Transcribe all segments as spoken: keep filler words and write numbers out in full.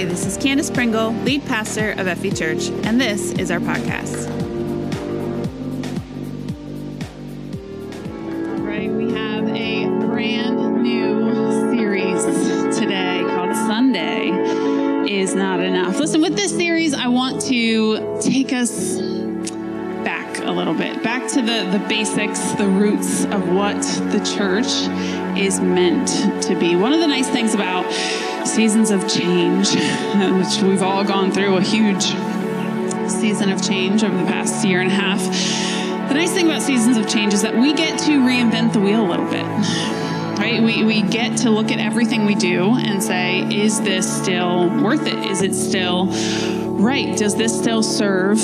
Hey, this is Candace Pringle, lead pastor of Effie Church, and this is our podcast. All right, we have a brand new series today called Sunday Is Not Enough. Listen, with this series, I want to take us back a little bit, back to the, the basics, the roots of what the church is meant to be. One of the nice things about seasons of change, which we've all gone through a huge season of change over the past year and a half. The nice thing about seasons of change is that we get to reinvent the wheel a little bit, right? We, we get to look at everything we do and say, is this still worth it? Is it still right? Does this still serve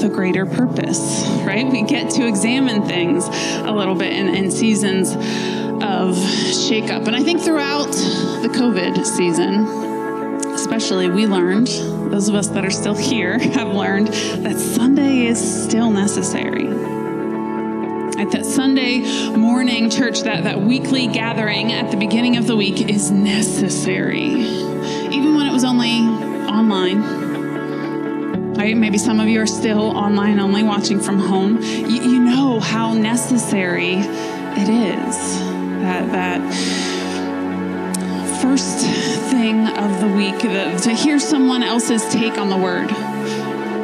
the greater purpose, right? We get to examine things a little bit in, in seasons of shakeup. And I think throughout the COVID season, especially, we learned, those of us that are still here have learned that Sunday is still necessary. At that Sunday morning church, that, that weekly gathering at the beginning of the week is necessary. Even when it was only online. Right? Maybe some of you are still online only watching from home. You, you know how necessary it is that that first thing of the week, the, to hear someone else's take on the word,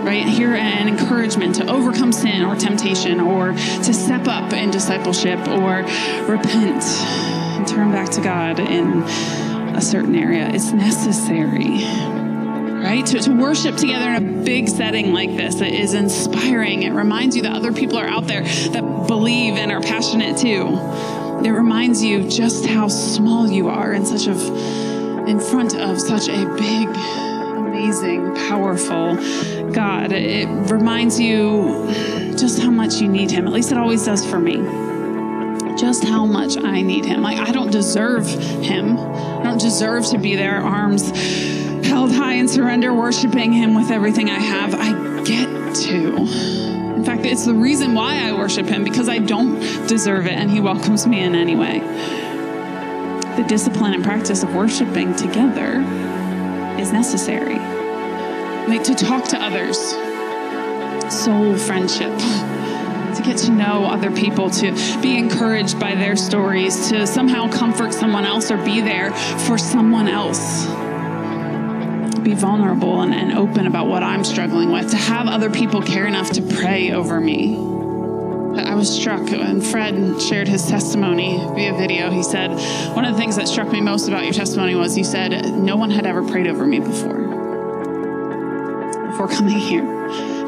right? Hear an encouragement to overcome sin or temptation or to step up in discipleship or repent and turn back to God in a certain area. It's necessary. Right? To, to worship together in a big setting like this, it is inspiring. It reminds you that other people are out there that believe and are passionate too. It reminds you just how small you are in such of, in front of such a big, amazing, powerful God. It reminds you just how much you need Him. At least it always does for me. Just how much I need Him. Like, I don't deserve Him. I don't deserve to be there, arms held high in surrender, worshiping Him with everything I have. I get to. In fact, it's the reason why I worship Him, because I don't deserve it, and He welcomes me in anyway. The discipline and practice of worshiping together is necessary. Like, to talk to others, soul friendship, to get to know other people, to be encouraged by their stories, to somehow comfort someone else or be there for someone else. Be vulnerable and, and open about what I'm struggling with, to have other people care enough to pray over me. I was struck when Fred shared his testimony via video. He said, one of the things that struck me most about your testimony was you said no one had ever prayed over me before, before coming here.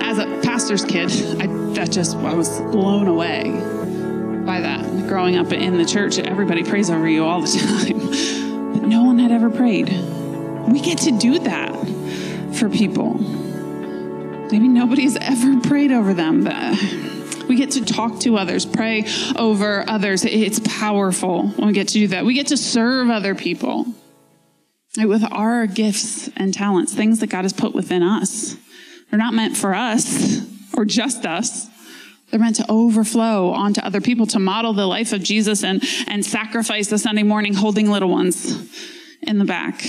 As a pastor's kid, I, that just, I was blown away by that. Growing up in the church, everybody prays over you all the time, but no one had ever prayed. We get to do that for people. Maybe nobody's ever prayed over them, but we get to talk to others, pray over others. It's powerful when we get to do that. We get to serve other people with our gifts and talents, things that God has put within us. They're not meant for us or just us. They're meant to overflow onto other people, to model the life of Jesus and, and sacrifice the Sunday morning holding little ones in the back.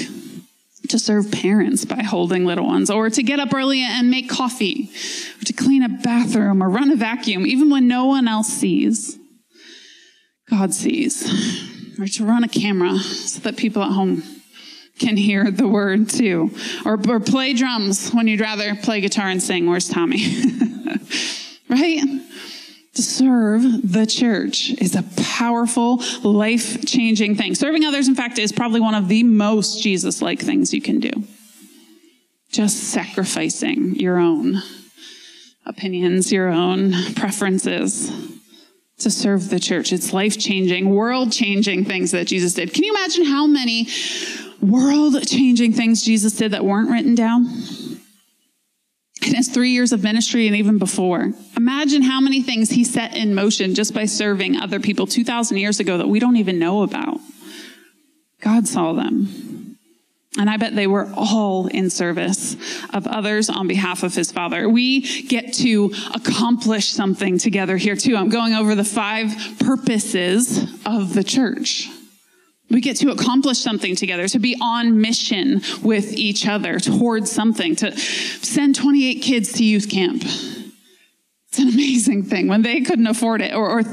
To serve parents by holding little ones, or to get up early and make coffee, or to clean a bathroom, or run a vacuum, even when no one else sees, God sees. Or to run a camera so that people at home can hear the word too. Or, or play drums when you'd rather play guitar and sing. Where's Tommy? Right? To serve the church is a powerful, life-changing thing. Serving others, in fact, is probably one of the most Jesus-like things you can do. Just sacrificing your own opinions, your own preferences to serve the church. It's life-changing, world-changing things that Jesus did. Can you imagine how many world-changing things Jesus did that weren't written down? In his three years of ministry and even before. Imagine how many things he set in motion just by serving other people two thousand years ago that we don't even know about. God saw them. And I bet they were all in service of others on behalf of his Father. We get to accomplish something together here too. I'm going over the five purposes of the church. We get to accomplish something together, to be on mission with each other towards something, to send twenty-eight kids to youth camp. It's an amazing thing when they couldn't afford it. Or, or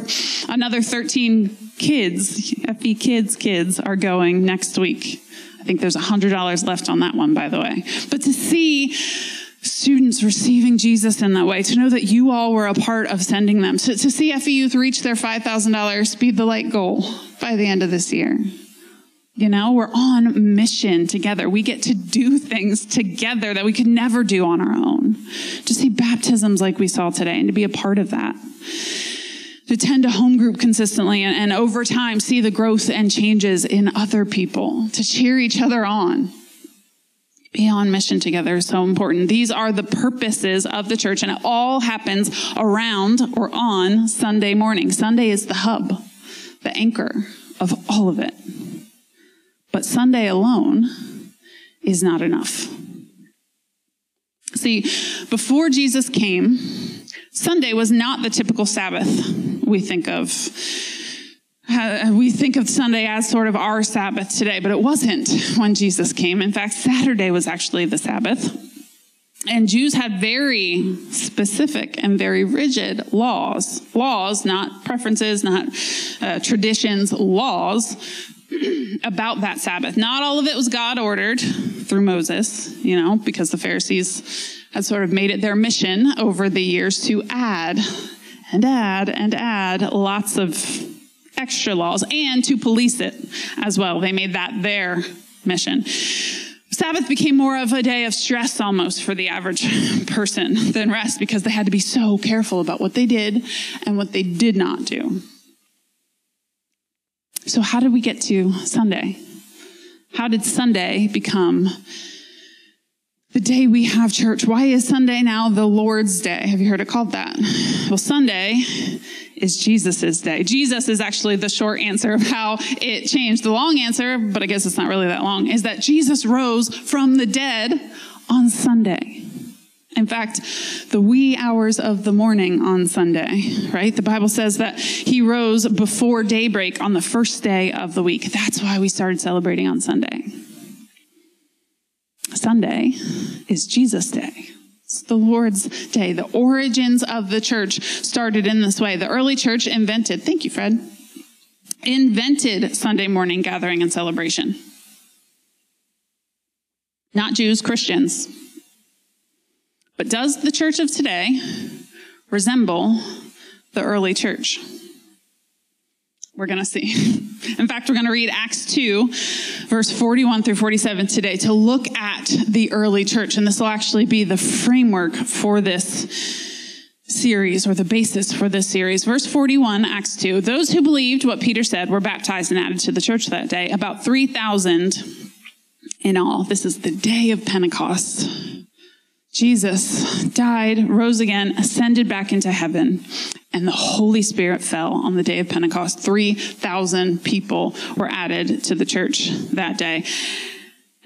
another thirteen kids, Effie kids, kids are going next week. I think there's one hundred dollars left on that one, by the way. But to see students receiving Jesus in that way, to know that you all were a part of sending them, to, to see Effie Youth reach their five thousand dollars Speed the Light goal by the end of this year. You know, we're on mission together. We get to do things together that we could never do on our own. To see baptisms like we saw today and to be a part of that. To attend a home group consistently and, and over time see the growth and changes in other people. To cheer each other on. Be on mission together is so important. These are the purposes of the church, and it all happens around or on Sunday morning. Sunday is the hub, the anchor of all of it. But Sunday alone is not enough. See, before Jesus came, Sunday was not the typical Sabbath we think of. We think of Sunday as sort of our Sabbath today, but it wasn't when Jesus came. In fact, Saturday was actually the Sabbath. And Jews had very specific and very rigid laws. Laws, not preferences, not uh, traditions, laws about that Sabbath. Not all of it was God ordered through Moses, you know, because the Pharisees had sort of made it their mission over the years to add and add and add lots of extra laws and to police it as well. They made that their mission. Sabbath became more of a day of stress almost for the average person than rest, because they had to be so careful about what they did and what they did not do. So how did we get to Sunday? How did Sunday become the day we have church? Why is Sunday now the Lord's Day? Have you heard it called that? Well, Sunday is Jesus's day. Jesus is actually the short answer of how it changed. The long answer, but I guess it's not really that long, is that Jesus rose from the dead on Sunday. In fact, the wee hours of the morning on Sunday, right? The Bible says that he rose before daybreak on the first day of the week. That's why we started celebrating on Sunday. Sunday is Jesus' day. It's the Lord's Day. The origins of the church started in this way. The early church invented, thank you, Fred, invented Sunday morning gathering and celebration. Not Jews, Christians. But does the church of today resemble the early church? We're going to see. In fact, we're going to read Acts two, verse forty-one through forty-seven today to look at the early church. And this will actually be the framework for this series, or the basis for this series. Verse forty-one, Acts two. Those who believed what Peter said were baptized and added to the church that day, about three thousand in all. This is the day of Pentecost. Jesus died, rose again, ascended back into heaven, and the Holy Spirit fell on the day of Pentecost. three thousand people were added to the church that day.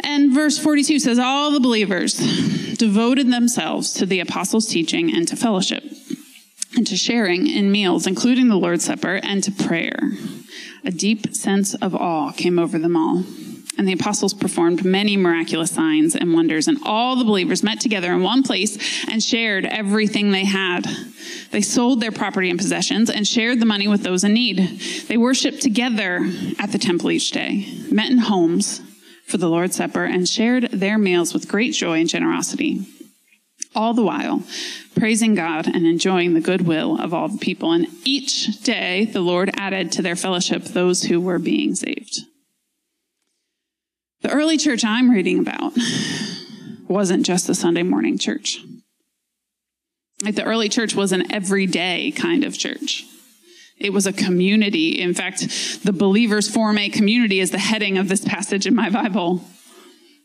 And verse forty-two says, all the believers devoted themselves to the apostles' teaching and to fellowship and to sharing in meals, including the Lord's Supper, and to prayer. A deep sense of awe came over them all. And the apostles performed many miraculous signs and wonders, and all the believers met together in one place and shared everything they had. They sold their property and possessions and shared the money with those in need. They worshiped together at the temple each day, met in homes for the Lord's Supper, and shared their meals with great joy and generosity, all the while praising God and enjoying the goodwill of all the people. And each day the Lord added to their fellowship those who were being saved. The early church I'm reading about wasn't just a Sunday morning church. Like, the early church was an everyday kind of church. It was a community. In fact, the believers form a community is the heading of this passage in my Bible.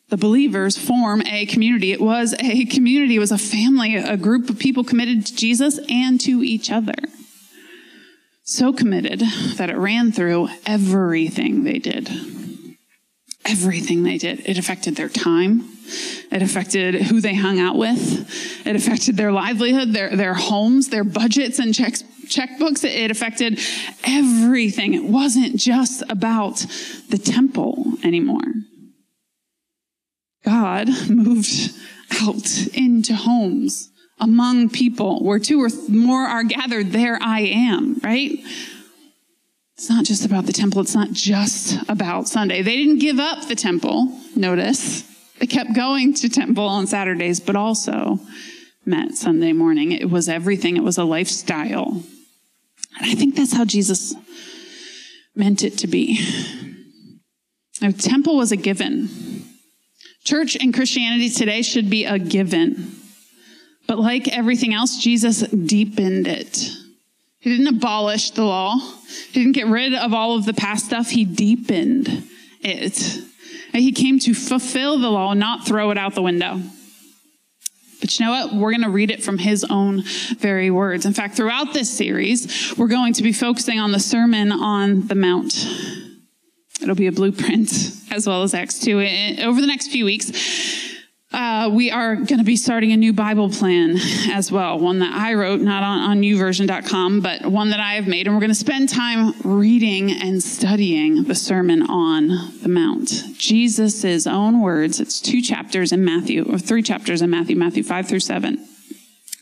The believers form a community. It was a community. It was a family, a group of people committed to Jesus and to each other. So committed that it ran through everything they did. everything they did. It affected their time. It affected who they hung out with. It affected their livelihood, their, their homes, their budgets and checks, checkbooks. It affected everything. It wasn't just about the temple anymore. God moved out into homes among people where two or more are gathered. There I am, right? It's not just about the temple. It's not just about Sunday. They didn't give up the temple, notice. They kept going to temple on Saturdays, but also met Sunday morning. It was everything. It was a lifestyle. And I think that's how Jesus meant it to be. Now, temple was a given. Church and Christianity today should be a given. But like everything else, Jesus deepened it. He didn't abolish the law. He didn't get rid of all of the past stuff. He deepened it. And he came to fulfill the law, not throw it out the window. But you know what? We're going to read it from his own very words. In fact, throughout this series, we're going to be focusing on the Sermon on the Mount. It'll be a blueprint as well as Acts two. Over the next few weeks, uh, we are going to be starting a new Bible plan as well. One that I wrote, not on, on you version dot com, but one that I have made. And we're going to spend time reading and studying the Sermon on the Mount. Jesus' own words. It's two chapters in Matthew, or three chapters in Matthew, Matthew five through seven.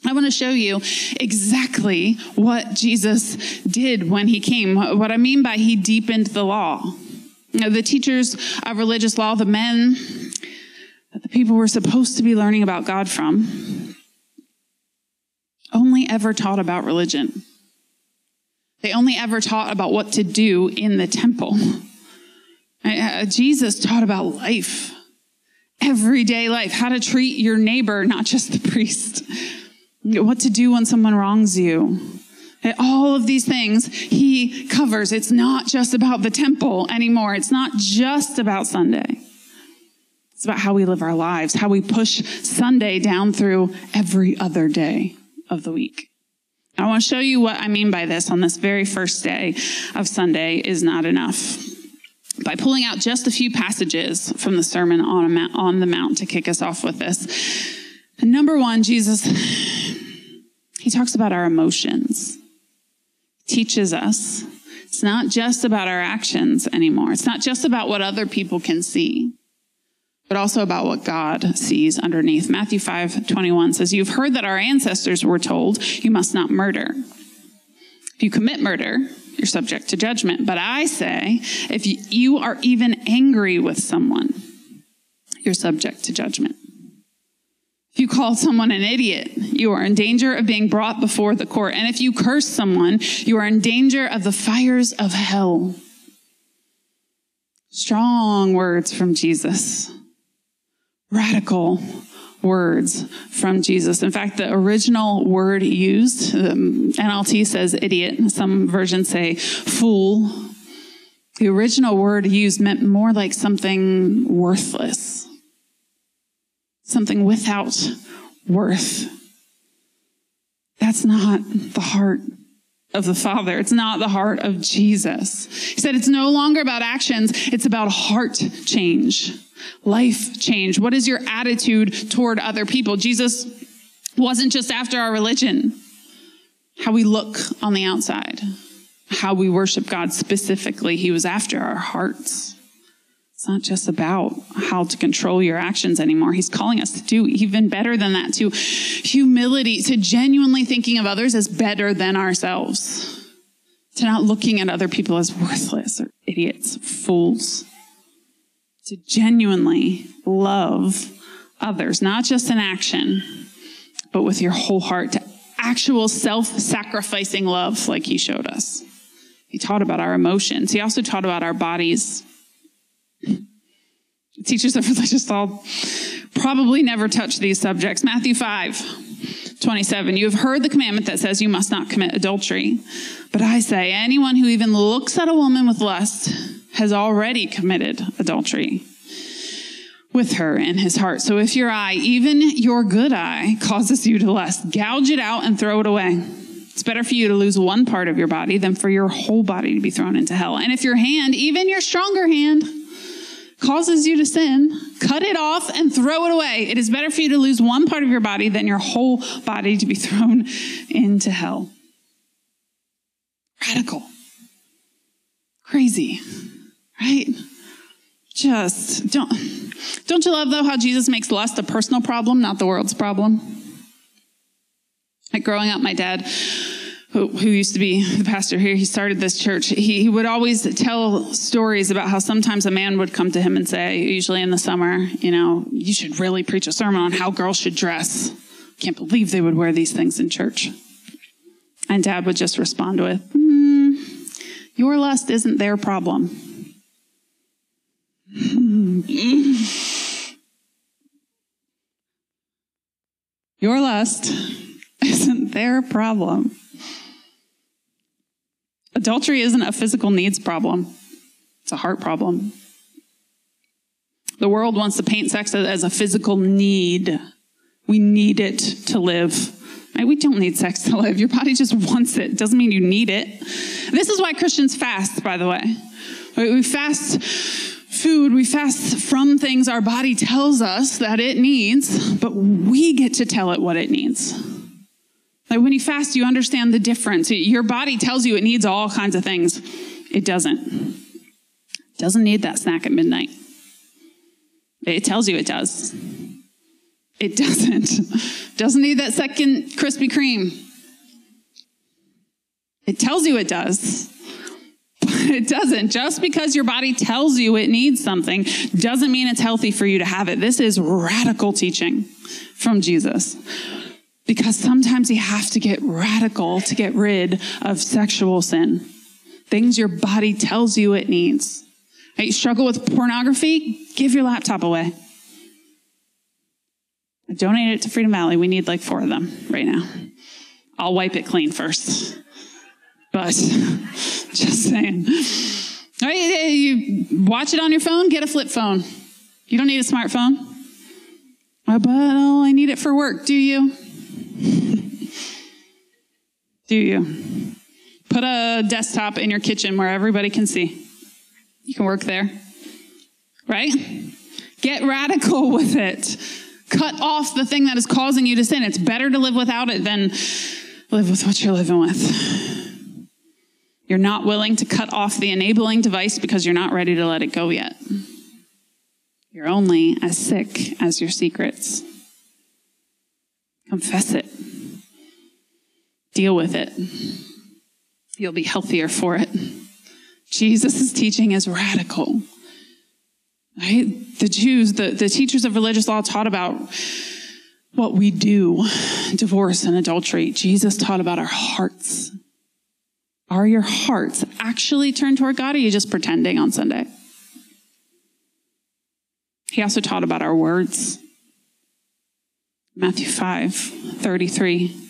I want to show you exactly what Jesus did when he came. What I mean by he deepened the law. You know, the teachers of religious law, the men that the people were supposed to be learning about God from, only ever taught about religion. They only ever taught about what to do in the temple. Jesus taught about life, everyday life, how to treat your neighbor, not just the priest, what to do when someone wrongs you. All of these things he covers. It's not just about the temple anymore. It's not just about Sunday. It's about how we live our lives, how we push Sunday down through every other day of the week. I want to show you what I mean by this on this very first day of Sunday is not enough, by pulling out just a few passages from the Sermon on the Mount to kick us off with this. And number one, Jesus, he talks about our emotions. Teaches us. It's not just about our actions anymore. It's not just about what other people can see, but also about what God sees underneath. Matthew five twenty-one says, "You've heard that our ancestors were told, you must not murder. If you commit murder, you're subject to judgment. But I say, if you are even angry with someone, you're subject to judgment. If you call someone an idiot, you are in danger of being brought before the court. And if you curse someone, you are in danger of the fires of hell." Strong words from Jesus. Radical words from Jesus. In fact, the original word used, um, N L T says idiot. Some versions say fool. The original word used meant more like something worthless. Something without worth. That's not the heart of the Father. It's not the heart of Jesus. He said it's no longer about actions. It's about heart change, life change. What is your attitude toward other people? Jesus wasn't just after our religion, how we look on the outside, how we worship God specifically. He was after our hearts. It's not just about how to control your actions anymore. He's calling us to do even better than that, to humility, to genuinely thinking of others as better than ourselves, to not looking at other people as worthless or idiots, fools, to genuinely love others, not just in action, but with your whole heart, to actual self-sacrificing love like he showed us. He taught about our emotions. He also taught about our bodies. Teachers of religious law probably never touch these subjects. Matthew five twenty-seven, "You have heard the commandment that says you must not commit adultery. But I say, anyone who even looks at a woman with lust has already committed adultery with her in his heart. So if your eye, even your good eye, causes you to lust, gouge it out and throw it away. It's better for you to lose one part of your body than for your whole body to be thrown into hell. And if your hand, even your stronger hand, causes you to sin, cut it off and throw it away. It is better for you to lose one part of your body than your whole body to be thrown into hell. Radical. Crazy, right? Just don't. Don't you love, though, how Jesus makes lust a personal problem, not the world's problem? Like growing up, my dad, who, who used to be the pastor here, he started this church. He, he would always tell stories about how sometimes a man would come to him and say, usually in the summer, you know, you should really preach a sermon on how girls should dress. Can't believe they would wear these things in church. And Dad would just respond with, mm, your lust isn't their problem. Your lust isn't their problem. Adultery isn't a physical needs problem. It's a heart problem. The world wants to paint sex as a physical need. We need it to live. We don't need sex to live. Your body just wants it. Doesn't mean you need it. This is why Christians fast, by the way. We fast food. We fast from things our body tells us that it needs, but we get to tell it what it needs. Like when you fast, you understand the difference. Your body tells you it needs all kinds of things. It doesn't. It doesn't need that snack at midnight. It tells you it does. It doesn't. Doesn't need that second Krispy Kreme. It tells you it does. It doesn't. Just because your body tells you it needs something doesn't mean it's healthy for you to have it. This is radical teaching from Jesus. Because sometimes you have to get radical to get rid of sexual sin. Things your body tells you it needs. You struggle with pornography? Give your laptop away. Donate it to Freedom Valley. We need like four of them right now. I'll wipe it clean first. But just saying. All right, you watch it on your phone, get a flip phone. You don't need a smartphone. But oh, I need it for work. Do you? Do you? Put a desktop in your kitchen where everybody can see. You can work there. Right? Get radical with it. Cut off the thing that is causing you to sin. It's better to live without it than live with what you're living with. You're not willing to cut off the enabling device because you're not ready to let it go yet. You're only as sick as your secrets. Confess it. Deal with it. You'll be healthier for it. Jesus' teaching is radical. Right? The Jews, the, the teachers of religious law taught about what we do, divorce and adultery. Jesus taught about our hearts. Are your hearts actually turned toward God, or are you just pretending on Sunday? He also taught about our words. Matthew five thirty-three.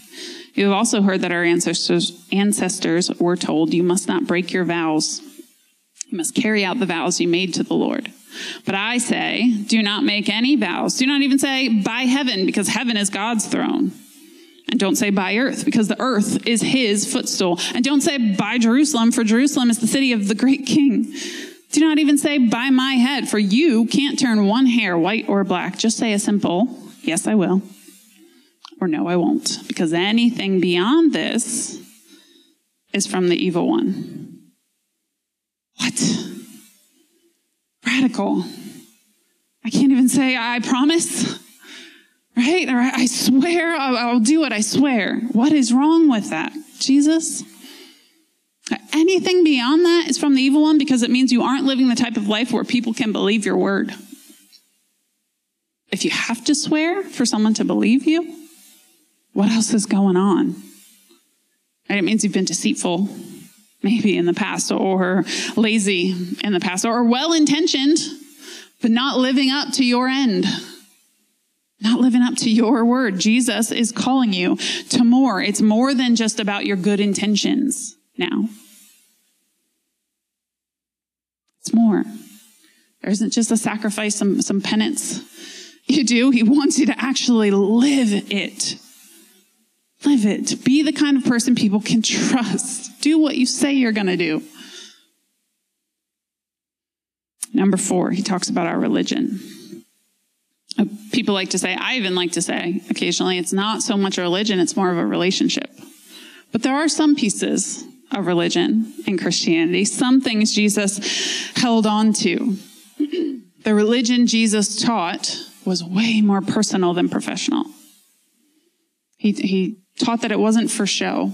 You have also heard that our ancestors, ancestors were told, you must not break your vows. You must carry out the vows you made to the Lord. But I say, do not make any vows. Do not even say, by heaven, because heaven is God's throne. And don't say, by earth, because the earth is his footstool. And don't say, by Jerusalem, for Jerusalem is the city of the great king. Do not even say, by my head, for you can't turn one hair white or black. Just say a simple, yes, I will, or no, I won't. Because anything beyond this is from the evil one. What? Radical. I can't even say I promise, right? Or I swear, I'll do it, I swear. What is wrong with that, Jesus? Anything beyond that is from the evil one because it means you aren't living the type of life where people can believe your word. If you have to swear for someone to believe you, what else is going on? And it means you've been deceitful. Maybe in the past, or lazy in the past, or well-intentioned, but not living up to your end, not living up to your word. Jesus is calling you to more. It's more than just about your good intentions now. It's more. There isn't just a sacrifice, some, some penance you do. He wants you to actually live it. Live it. Be the kind of person people can trust. Do what you say you're going to do. Number four, he talks about our religion. People like to say, I even like to say occasionally, it's not so much a religion, it's more of a relationship. But there are some pieces of religion in Christianity, some things Jesus held on to. The religion Jesus taught was way more personal than professional. He, he taught that it wasn't for show,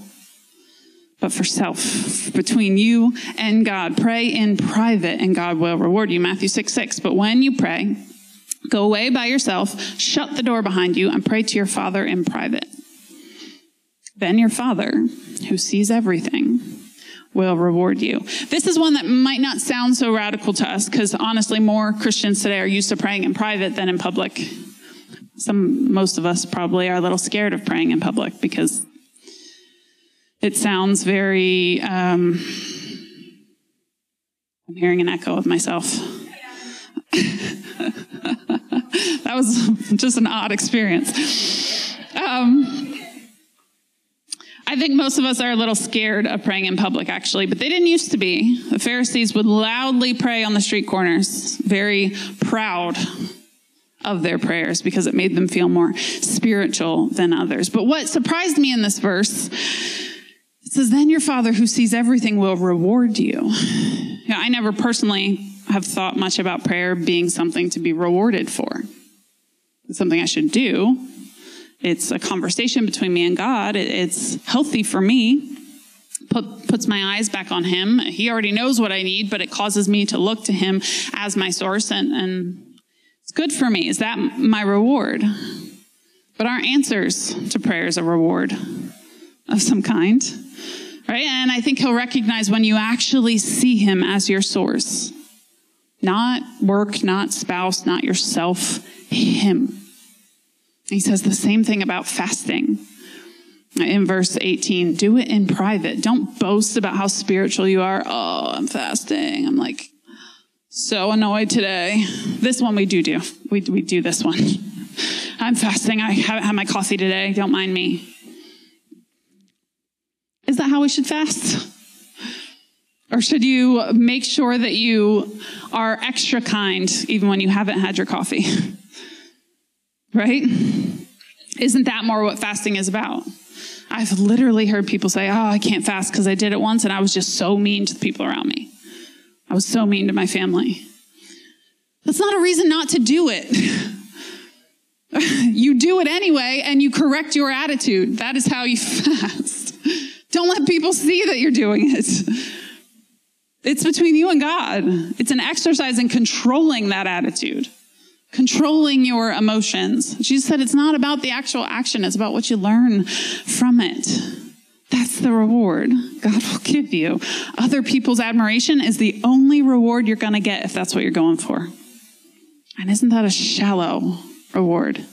but for self, between you and God. Pray in private and God will reward you, Matthew six six. But when you pray, go away by yourself, shut the door behind you, and pray to your Father in private. Then your Father, who sees everything, will reward you. This is one that might not sound so radical to us, because honestly, more Christians today are used to praying in private than in public. Some, most of us probably are a little scared of praying in public because it sounds very, um, I'm hearing an echo of myself. That was just an odd experience. Um, I think most of us are a little scared of praying in public, actually, but they didn't used to be. The Pharisees would loudly pray on the street corners, very proud of their prayers because it made them feel more spiritual than others. But what surprised me in this verse, it says, then your Father who sees everything will reward you. Now, I never personally have thought much about prayer being something to be rewarded for. It's something I should do. It's a conversation between me and God. It's healthy for me. Put, puts my eyes back on him. He already knows what I need, but it causes me to look to him as my source, and, and it's good for me. Is that my reward? But our answers to prayer is a reward of some kind, right? And I think he'll recognize when you actually see him as your source. Not work, not spouse, not yourself, him. He says the same thing about fasting. In verse eighteen, do it in private. Don't boast about how spiritual you are. Oh, I'm fasting. I'm like so annoyed today. This one we do do. We, we do this one. I'm fasting. I haven't had my coffee today. Don't mind me. Is that how we should fast? Or should you make sure that you are extra kind even when you haven't had your coffee? Right? Isn't that more what fasting is about? I've literally heard people say, oh, I can't fast because I did it once and I was just so mean to the people around me. I was so mean to my family. That's not a reason not to do it. You do it anyway and you correct your attitude. That is how you fast. Don't let people see that you're doing it. It's between you and God. It's an exercise in controlling that attitude. Controlling your emotions. Jesus said it's not about the actual action. It's about what you learn from it. That's the reward God will give you. Other people's admiration is the only reward you're going to get if that's what you're going for. And isn't that a shallow reward?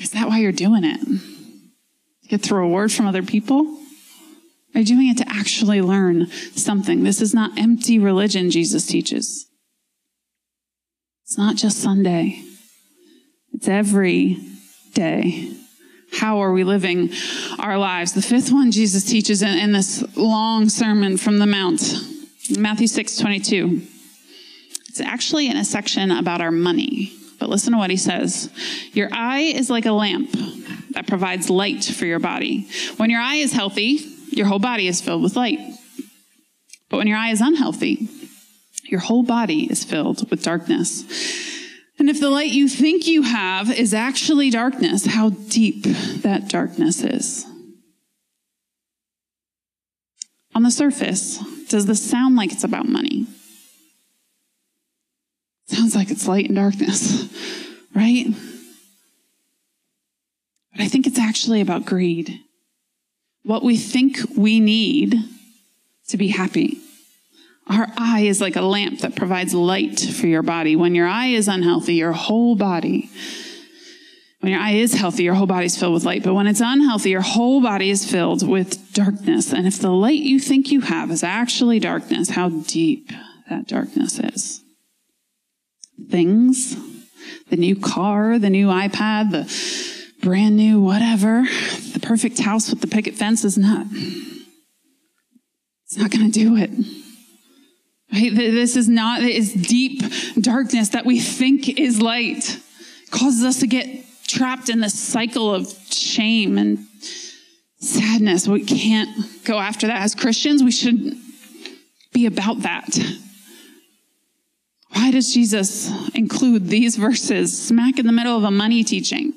Is that why you're doing it? To get the reward from other people? Are you doing it to actually learn something? This is not empty religion Jesus teaches. It's not just Sunday. It's every day. How are we living our lives? The fifth one Jesus teaches in, in this long sermon from the Mount, Matthew six twenty-two. It's actually in a section about our money. But listen to what he says. Your eye is like a lamp that provides light for your body. When your eye is healthy, your whole body is filled with light. But when your eye is unhealthy, your whole body is filled with darkness. And if the light you think you have is actually darkness, how deep that darkness is. On the surface, does this sound like it's about money? Sounds like it's light and darkness, right? But I think it's actually about greed. What we think we need to be happy. Our eye is like a lamp that provides light for your body. When your eye is unhealthy, your whole body, when your eye is healthy, your whole body is filled with light. But when it's unhealthy, your whole body is filled with darkness. And if the light you think you have is actually darkness, how deep that darkness is. Things, the new car, the new iPad, the brand new whatever, the perfect house with the picket fence is not, it's not going to do it. Right? This is not, it's deep darkness that we think is light. It causes us to get trapped in this cycle of shame and sadness. We can't go after that. As Christians, we should be about that. Why does Jesus include these verses smack in the middle of a money teaching?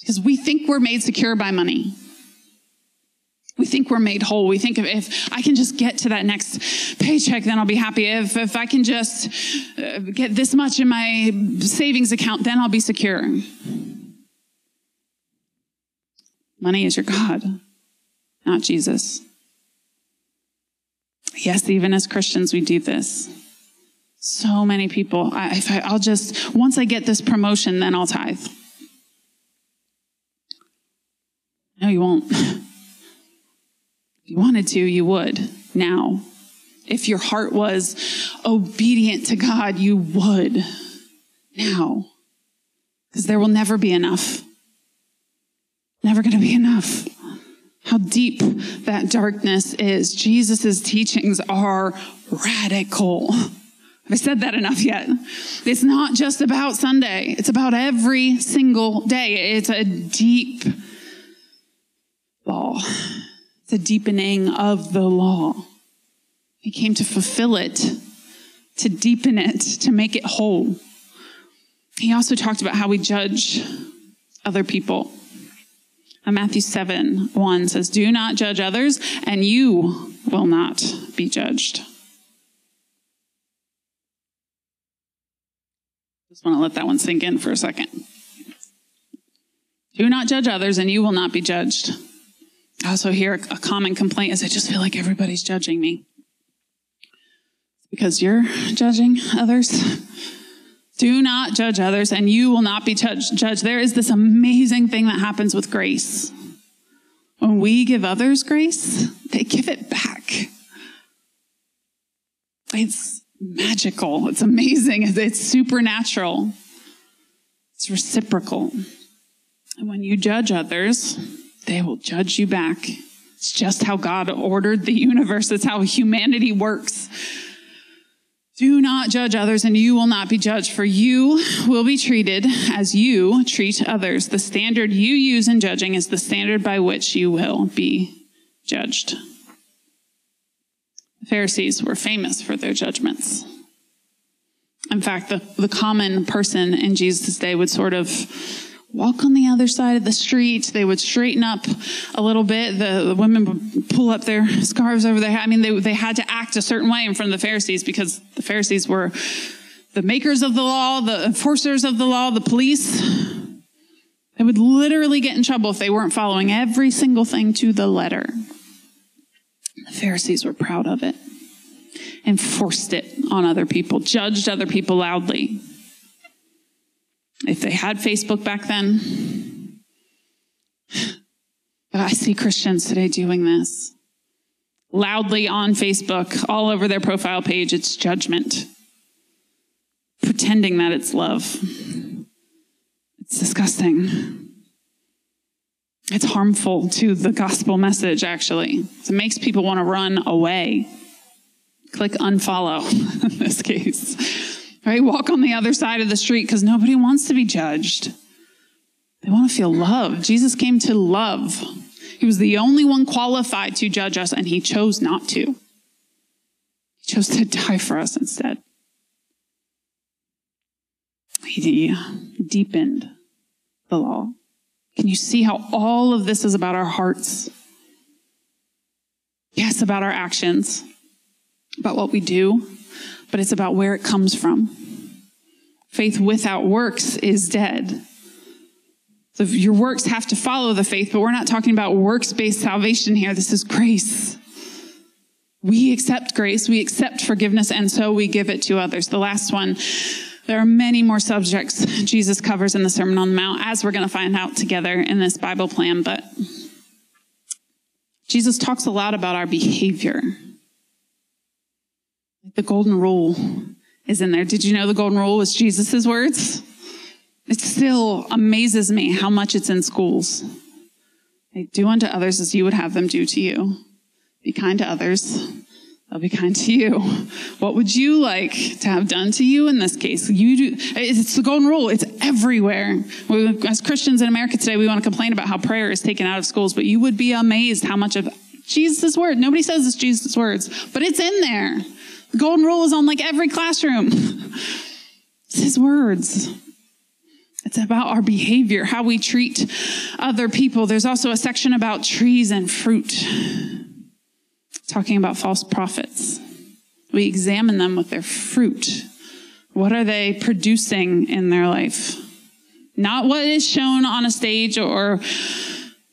Because we think we're made secure by money. We think we're made whole. We think of if I can just get to that next paycheck, then I'll be happy. If, if I can just get this much in my savings account, then I'll be secure. Money is your God, not Jesus. Yes, even as Christians, we do this. So many people, I, if I, I'll just, once I get this promotion, then I'll tithe. No, you won't. If you wanted to, you would now. If your heart was obedient to God, you would now. Because there will never be enough. Never going to be enough. How deep that darkness is. Jesus's teachings are radical. Have I said that enough yet? It's not just about Sunday. It's about every single day. It's a deep law. It's a deepening of the law. He came to fulfill it, to deepen it, to make it whole. He also talked about how we judge other people. And Matthew seven one says, "Do not judge others, and you will not be judged." Just want to let that one sink in for a second. Do not judge others, and you will not be judged. I also hear a common complaint is, I just feel like everybody's judging me. It's because you're judging others. Do not judge others, and you will not be judged. There is this amazing thing that happens with grace. When we give others grace, they give it back. It's magical. It's amazing. It's supernatural. It's reciprocal. And when you judge others, they will judge you back. It's just how God ordered the universe. It's how humanity works. Do not judge others, and you will not be judged, for you will be treated as you treat others. The standard you use in judging is the standard by which you will be judged. The Pharisees were famous for their judgments. In fact, the, the common person in Jesus' day would sort of walk on the other side of the street. They would straighten up a little bit. The, the women would pull up their scarves over their head. I mean, they, they had to act a certain way in front of the Pharisees because the Pharisees were the makers of the law, the enforcers of the law, the police. They would literally get in trouble if they weren't following every single thing to the letter. The Pharisees were proud of it and forced it on other people, judged other people loudly. If they had Facebook back then. But I see Christians today doing this. Loudly on Facebook, all over their profile page, it's judgment. Pretending that it's love. It's disgusting. It's harmful to the gospel message, actually. It makes people want to run away. Click unfollow in this case. Right? Walk on the other side of the street because nobody wants to be judged. They want to feel loved. Jesus came to love. He was the only one qualified to judge us, and he chose not to. He chose to die for us instead. He deepened the law. Can you see how all of this is about our hearts? Yes, about our actions, about what we do. But it's about where it comes from. Faith without works is dead. So your works have to follow the faith, but we're not talking about works-based salvation here. This is grace. We accept grace, we accept forgiveness, and so we give it to others. The last one, there are many more subjects Jesus covers in the Sermon on the Mount, as we're going to find out together in this Bible plan, but Jesus talks a lot about our behavior. The golden rule is in there. Did you know the golden rule was Jesus's words? It still amazes me how much it's in schools. They do unto others as you would have them do to you. Be kind to others I'll be kind to you. What would you like to have done to you in this case? You do. It's the golden rule. It's everywhere. We, as Christians in America today, we want to complain about how prayer is taken out of schools, but you would be amazed how much of Jesus' word. Nobody says it's Jesus' words, but it's in there. The golden rule is on like every classroom. It's his words. It's about our behavior, how we treat other people. There's also a section about trees and fruit, talking about false prophets. We examine them with their fruit. What are they producing in their life? Not what is shown on a stage or,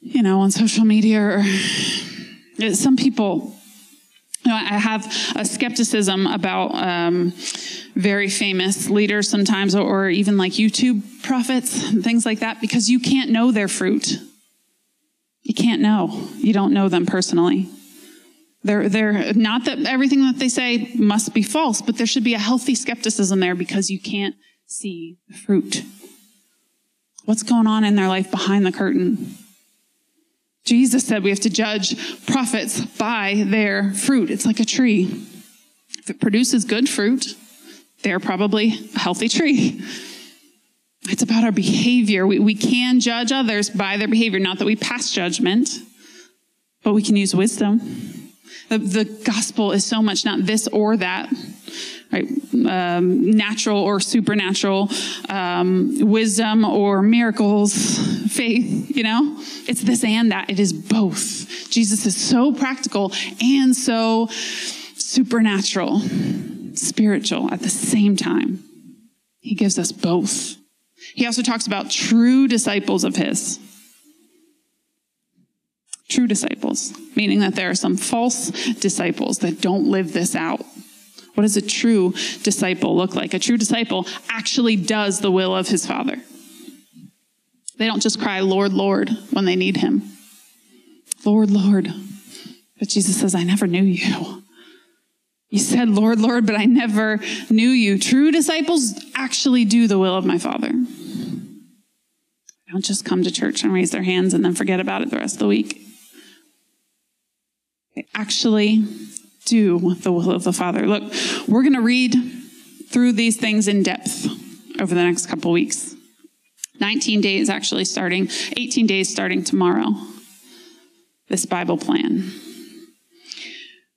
you know, on social media. Or some people, you know, I have a skepticism about um, very famous leaders sometimes, or, or even like YouTube prophets and things like that, because you can't know their fruit. You can't know. You don't know them personally. They're, they're not that everything that they say must be false, but there should be a healthy skepticism there because you can't see the fruit. What's going on in their life behind the curtain? Jesus said we have to judge prophets by their fruit. It's like a tree. If it produces good fruit, they're probably a healthy tree. It's about our behavior. We, we can judge others by their behavior. Not that we pass judgment, but we can use wisdom. The, the gospel is so much not this or that, right? Um, natural or supernatural, um, wisdom or miracles, faith, you know? It's this and that. It is both. Jesus is so practical and so supernatural, spiritual at the same time. He gives us both. He also talks about true disciples of his. True disciples, meaning that there are some false disciples that don't live this out. What does a true disciple look like? A true disciple actually does the will of his Father. They don't just cry, Lord, Lord, when they need him. Lord, Lord. But Jesus says, I never knew you. You said, Lord, Lord, but I never knew you. True disciples actually do the will of my Father. They don't just come to church and raise their hands and then forget about it the rest of the week. They actually do the will of the Father. Look, we're going to read through these things in depth over the next couple weeks. nineteen days actually starting, eighteen days starting tomorrow, this Bible plan.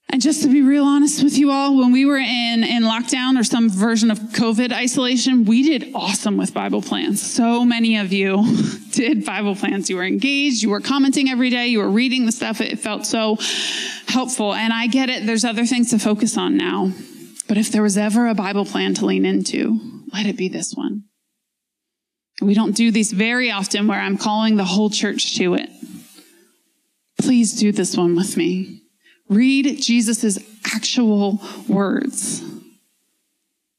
And just to be real honest with you all, when we were in, in lockdown or some version of COVID isolation, we did awesome with Bible plans. So many of you did Bible plans. You were engaged. You were commenting every day. You were reading the stuff. It felt so helpful. And I get it. There's other things to focus on now. But if there was ever a Bible plan to lean into, let it be this one. We don't do these very often where I'm calling the whole church to it. Please do this one with me. Read Jesus' actual words.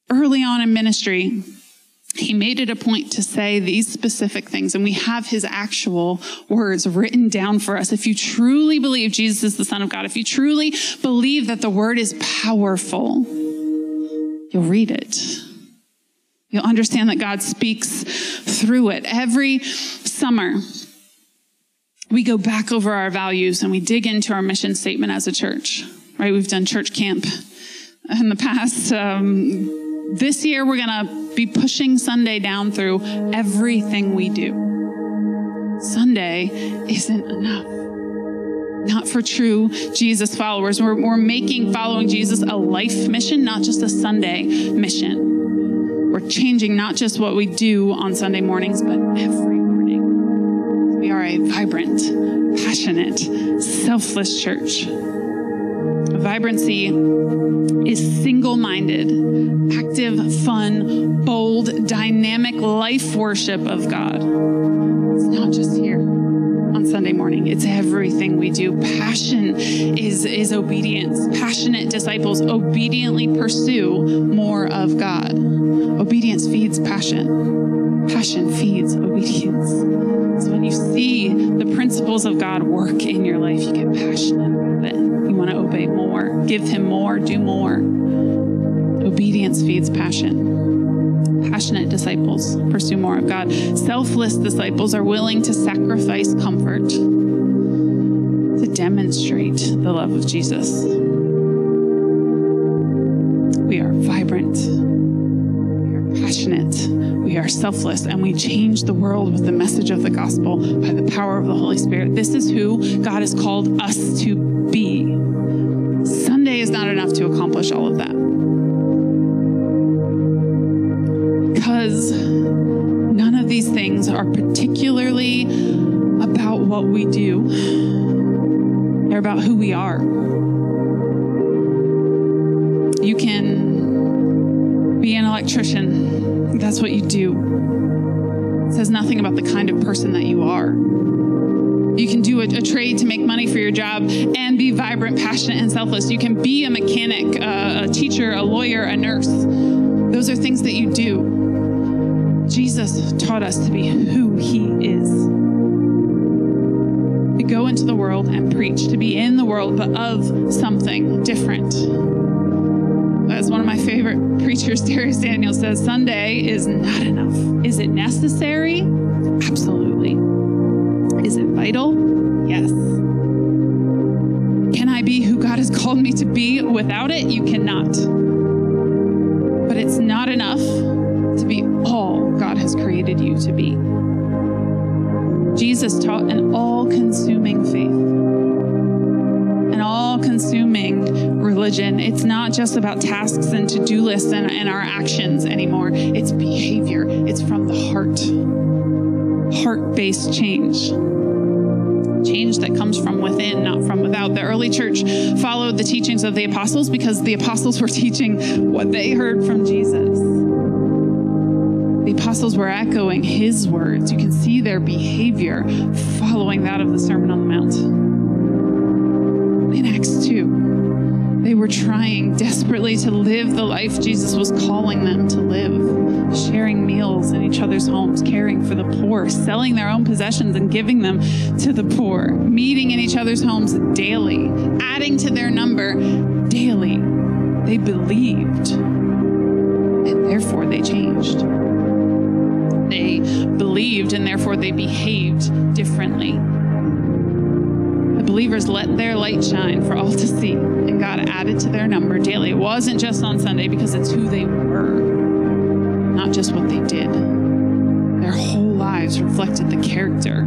Early on in ministry, he made it a point to say these specific things, and we have his actual words written down for us. If you truly believe Jesus is the Son of God, if you truly believe that the word is powerful, you'll read it. You'll understand that God speaks through it. Every summer, we go back over our values and we dig into our mission statement as a church, right? We've done church camp in the past. Um, this year, we're going to be pushing Sunday down through everything we do. Sunday isn't enough. Not for true Jesus followers. We're, we're making following Jesus a life mission, not just a Sunday mission. We're changing not just what we do on Sunday mornings, but every we are a vibrant, passionate, selfless church. Vibrancy is single-minded, active, fun, bold, dynamic life worship of God. It's not just here on Sunday morning. It's everything we do. Passion is, is obedience. Passionate disciples obediently pursue more of God. Obedience feeds passion. Passion feeds obedience. So when you see the principles of God work in your life, you get passionate about it. You want to obey more, give him more, do more. Obedience feeds passion. Passionate disciples pursue more of God. Selfless disciples are willing to sacrifice comfort to demonstrate the love of Jesus. we are vibrant, we are passionate, we are selfless, and we change the world with the message of the gospel by the power of the Holy Spirit. This is who God has called us to be. Sunday is not enough to accomplish all of that, because none of these things are particularly about what we do. They're about who we are. You can be an electrician. That's what you do. It says nothing about the kind of person that you are. You can do a, a trade to make money for your job and be vibrant, passionate, and selfless. You can be a mechanic, uh, a teacher, a lawyer, a nurse. Those are things that you do. Jesus taught us to be who he is. To go into the world and preach, to be in the world, but of something different. As one of my favorite preachers, Terry Samuel, says, Sunday is not enough. Is it necessary? Absolutely. Is it vital? Yes. Can I be who God has called me to be without it? You cannot. But it's not enough to be all God has created you to be. Jesus taught an all-consuming faith. An all-consuming religion. It's not just about tasks and to-do lists and, and our actions anymore. It's behavior. It's from the heart. Heart-based change. Change that comes from within, not from without. The early church followed the teachings of the apostles because the apostles were teaching what they heard from Jesus. The apostles were echoing his words. You can see their behavior following that of the Sermon on the Mount. In Acts two, they were trying desperately to live the life Jesus was calling them to live, sharing meals in each other's homes, caring for the poor, selling their own possessions and giving them to the poor, meeting in each other's homes daily, adding to their number daily. They believed, and therefore they changed. They believed, and therefore they behaved differently. Believers let their light shine for all to see, and God added to their number daily. It wasn't just on Sunday, because it's who they were, not just what they did. Their whole lives reflected the character,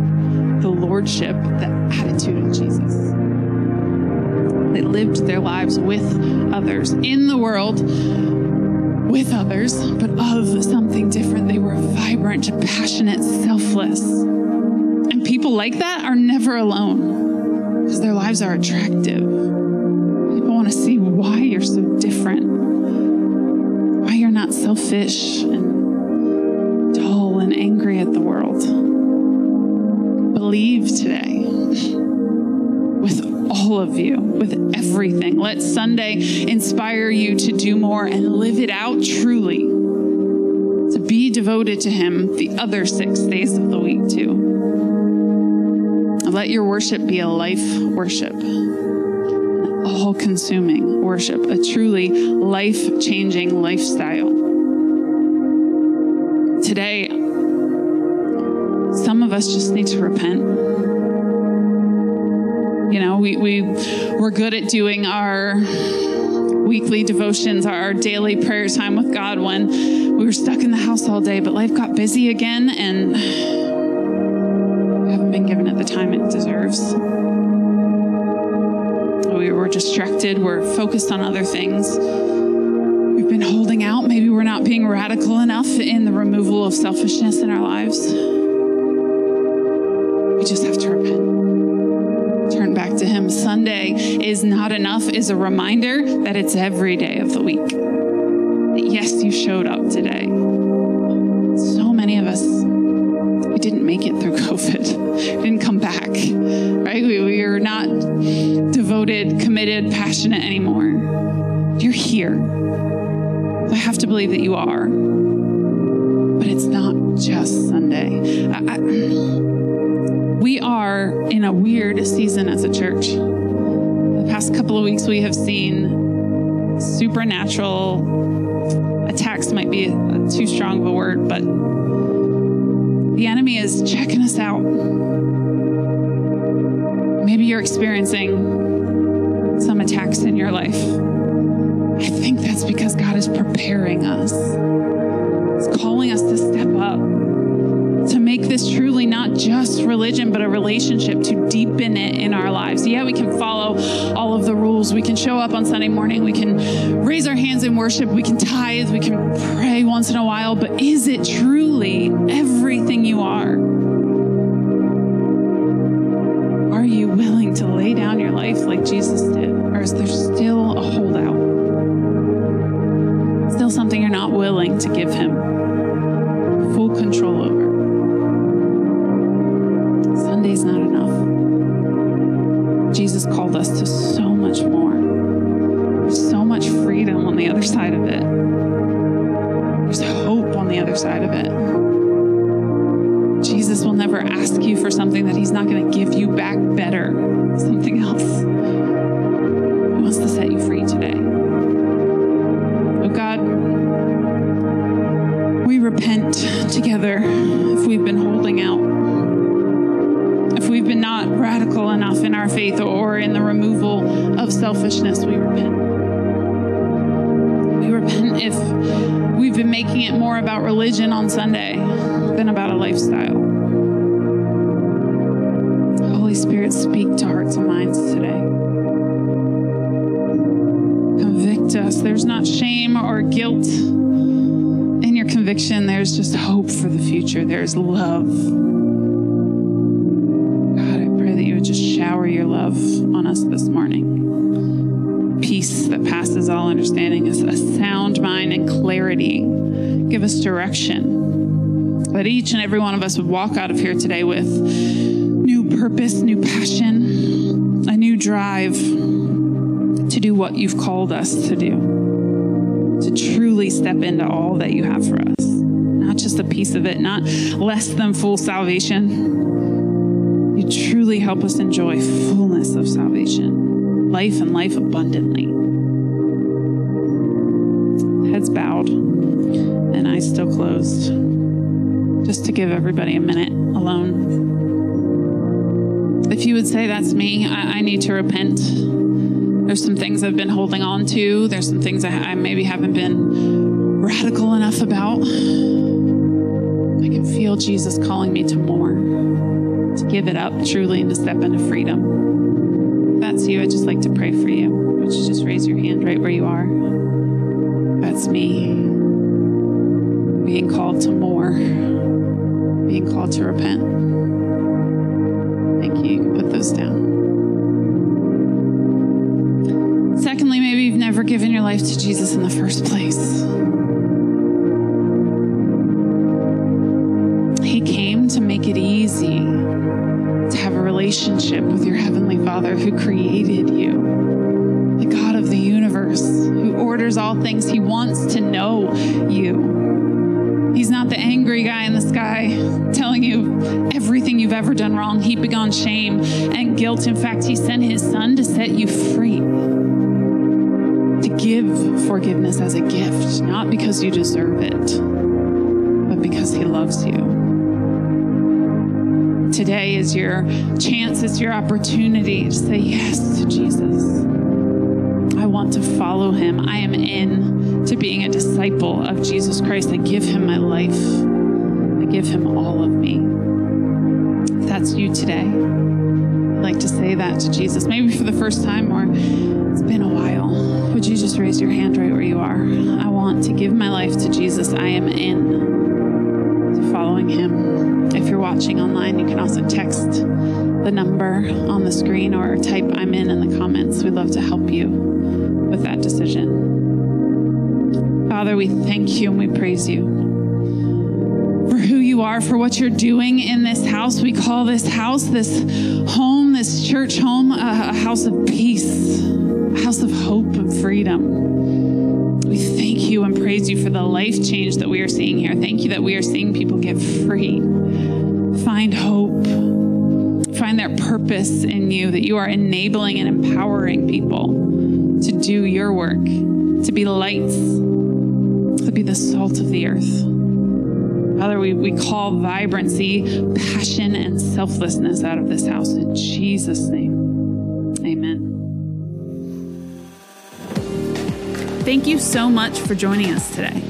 the lordship, the attitude of Jesus. They lived their lives with others, in the world, with others, but of something different. They were vibrant, passionate, selfless. And people like that are never alone, because their lives are attractive. People want to see why you're so different, why you're not selfish and dull and angry at the world. Believe today with all of you, with everything. Let Sunday inspire you to do more and live it out truly, to be devoted to him the other six days of the week too. Let your worship be a life worship, an all-consuming worship, a truly life-changing lifestyle. Today, some of us just need to repent. You know, we, we, we're good at doing our weekly devotions, our daily prayer time with God when we were stuck in the house all day, but life got busy again, and been given at the time it deserves. We were distracted. We're focused on other things. We've been holding out. Maybe we're not being radical enough in the removal of selfishness in our lives. We just have to repent. Turn back to him. Sunday is not enough is a reminder that it's every day of the week. That yes, you showed up today. So many of us didn't make it through COVID, didn't come back, right? We, we are not devoted, committed, passionate anymore. You're here. I have to believe that you are, but it's not just Sunday. I, I, we are in a weird season as a church. The past couple of weeks, we have seen supernatural attacks, might be too strong of a word, but the enemy is checking us out. Maybe you're experiencing some attacks in your life. I think that's because God is preparing us. He's calling us to step up, to make this truly not just religion, but a relationship, to deepen it in our lives. Yeah, we can follow all of the rules. We can show up on Sunday morning. We can raise our hands in worship. We can tithe. We can pray once in a while. But is it truly everything you are? Are you willing to lay down your life like Jesus did? Or is there still a holdout? Still something you're not willing to give him full control over? Sunday's not enough. Jesus called us to so much more. There's so much freedom on the other side of it. There's hope on the other side of it. Jesus will never ask you for something that he's not going to give you back better, something else. He wants to set you free today. Oh God, we repent together if we've been holding out. If we've been not radical enough in our faith or in the removal of selfishness, we repent. We repent if we've been making it more about religion on Sunday than about a lifestyle. Holy Spirit, speak to hearts and minds today. Convict us. There's not shame or guilt in your conviction. There's just hope for the future. There's love. Just shower your love on us this morning. Peace that passes all understanding, is a sound mind and clarity. Give us direction. That each and every one of us would walk out of here today with new purpose, new passion, a new drive to do what you've called us to do, to truly step into all that you have for us. Not just a piece of it, not less than full salvation. You truly help us enjoy fullness of salvation, life and life abundantly. Heads bowed and eyes still closed, just to give everybody a minute alone. If you would say, that's me, I, I need to repent. There's some things I've been holding on to. There's some things I, I maybe haven't been radical enough about. I can feel Jesus calling me to more. To give it up truly and to step into freedom. If that's you, I'd just like to pray for you. Would you just raise your hand right where you are? That's me. Being called to more. Being called to repent. Thank you. You can put those down. Secondly, maybe you've never given your life to Jesus in the first place. He came to make it easy to have a relationship with your Heavenly Father who created you, the God of the universe, who orders all things. He wants to know you. He's not the angry guy in the sky telling you everything you've ever done wrong, heaping on shame and guilt. In fact, he sent his son to set you free, to give forgiveness as a gift, not because you deserve it, but because he loves you. Today is your chance, it's your opportunity to say yes to Jesus. I want to follow him. I am in to being a disciple of Jesus Christ. I give him my life. I give him all of me. If that's you today, I'd like to say that to Jesus. Maybe for the first time, or it's been a while. Would you just raise your hand right where you are? I want to give my life to Jesus. I am in to following him. If you're watching online, you can also text the number on the screen or type I'm in in the comments. We'd love to help you with that decision. Father, we thank you and we praise you for who you are, for what you're doing in this house. We call this house, this home, this church home, a house of peace, a house of hope and freedom. We thank you and praise you for the life change that we are seeing here. Thank you that we are seeing people get free. Find hope, find their purpose in you, that you are enabling and empowering people to do your work, to be lights, to be the salt of the earth. Father, we, we call vibrancy, passion, and selflessness out of this house. In Jesus' name, amen. Thank you so much for joining us today.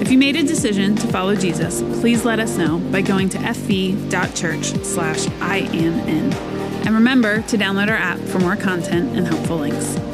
If you made a decision to follow Jesus, please let us know by going to f v dot church slash I am in. And remember to download our app for more content and helpful links.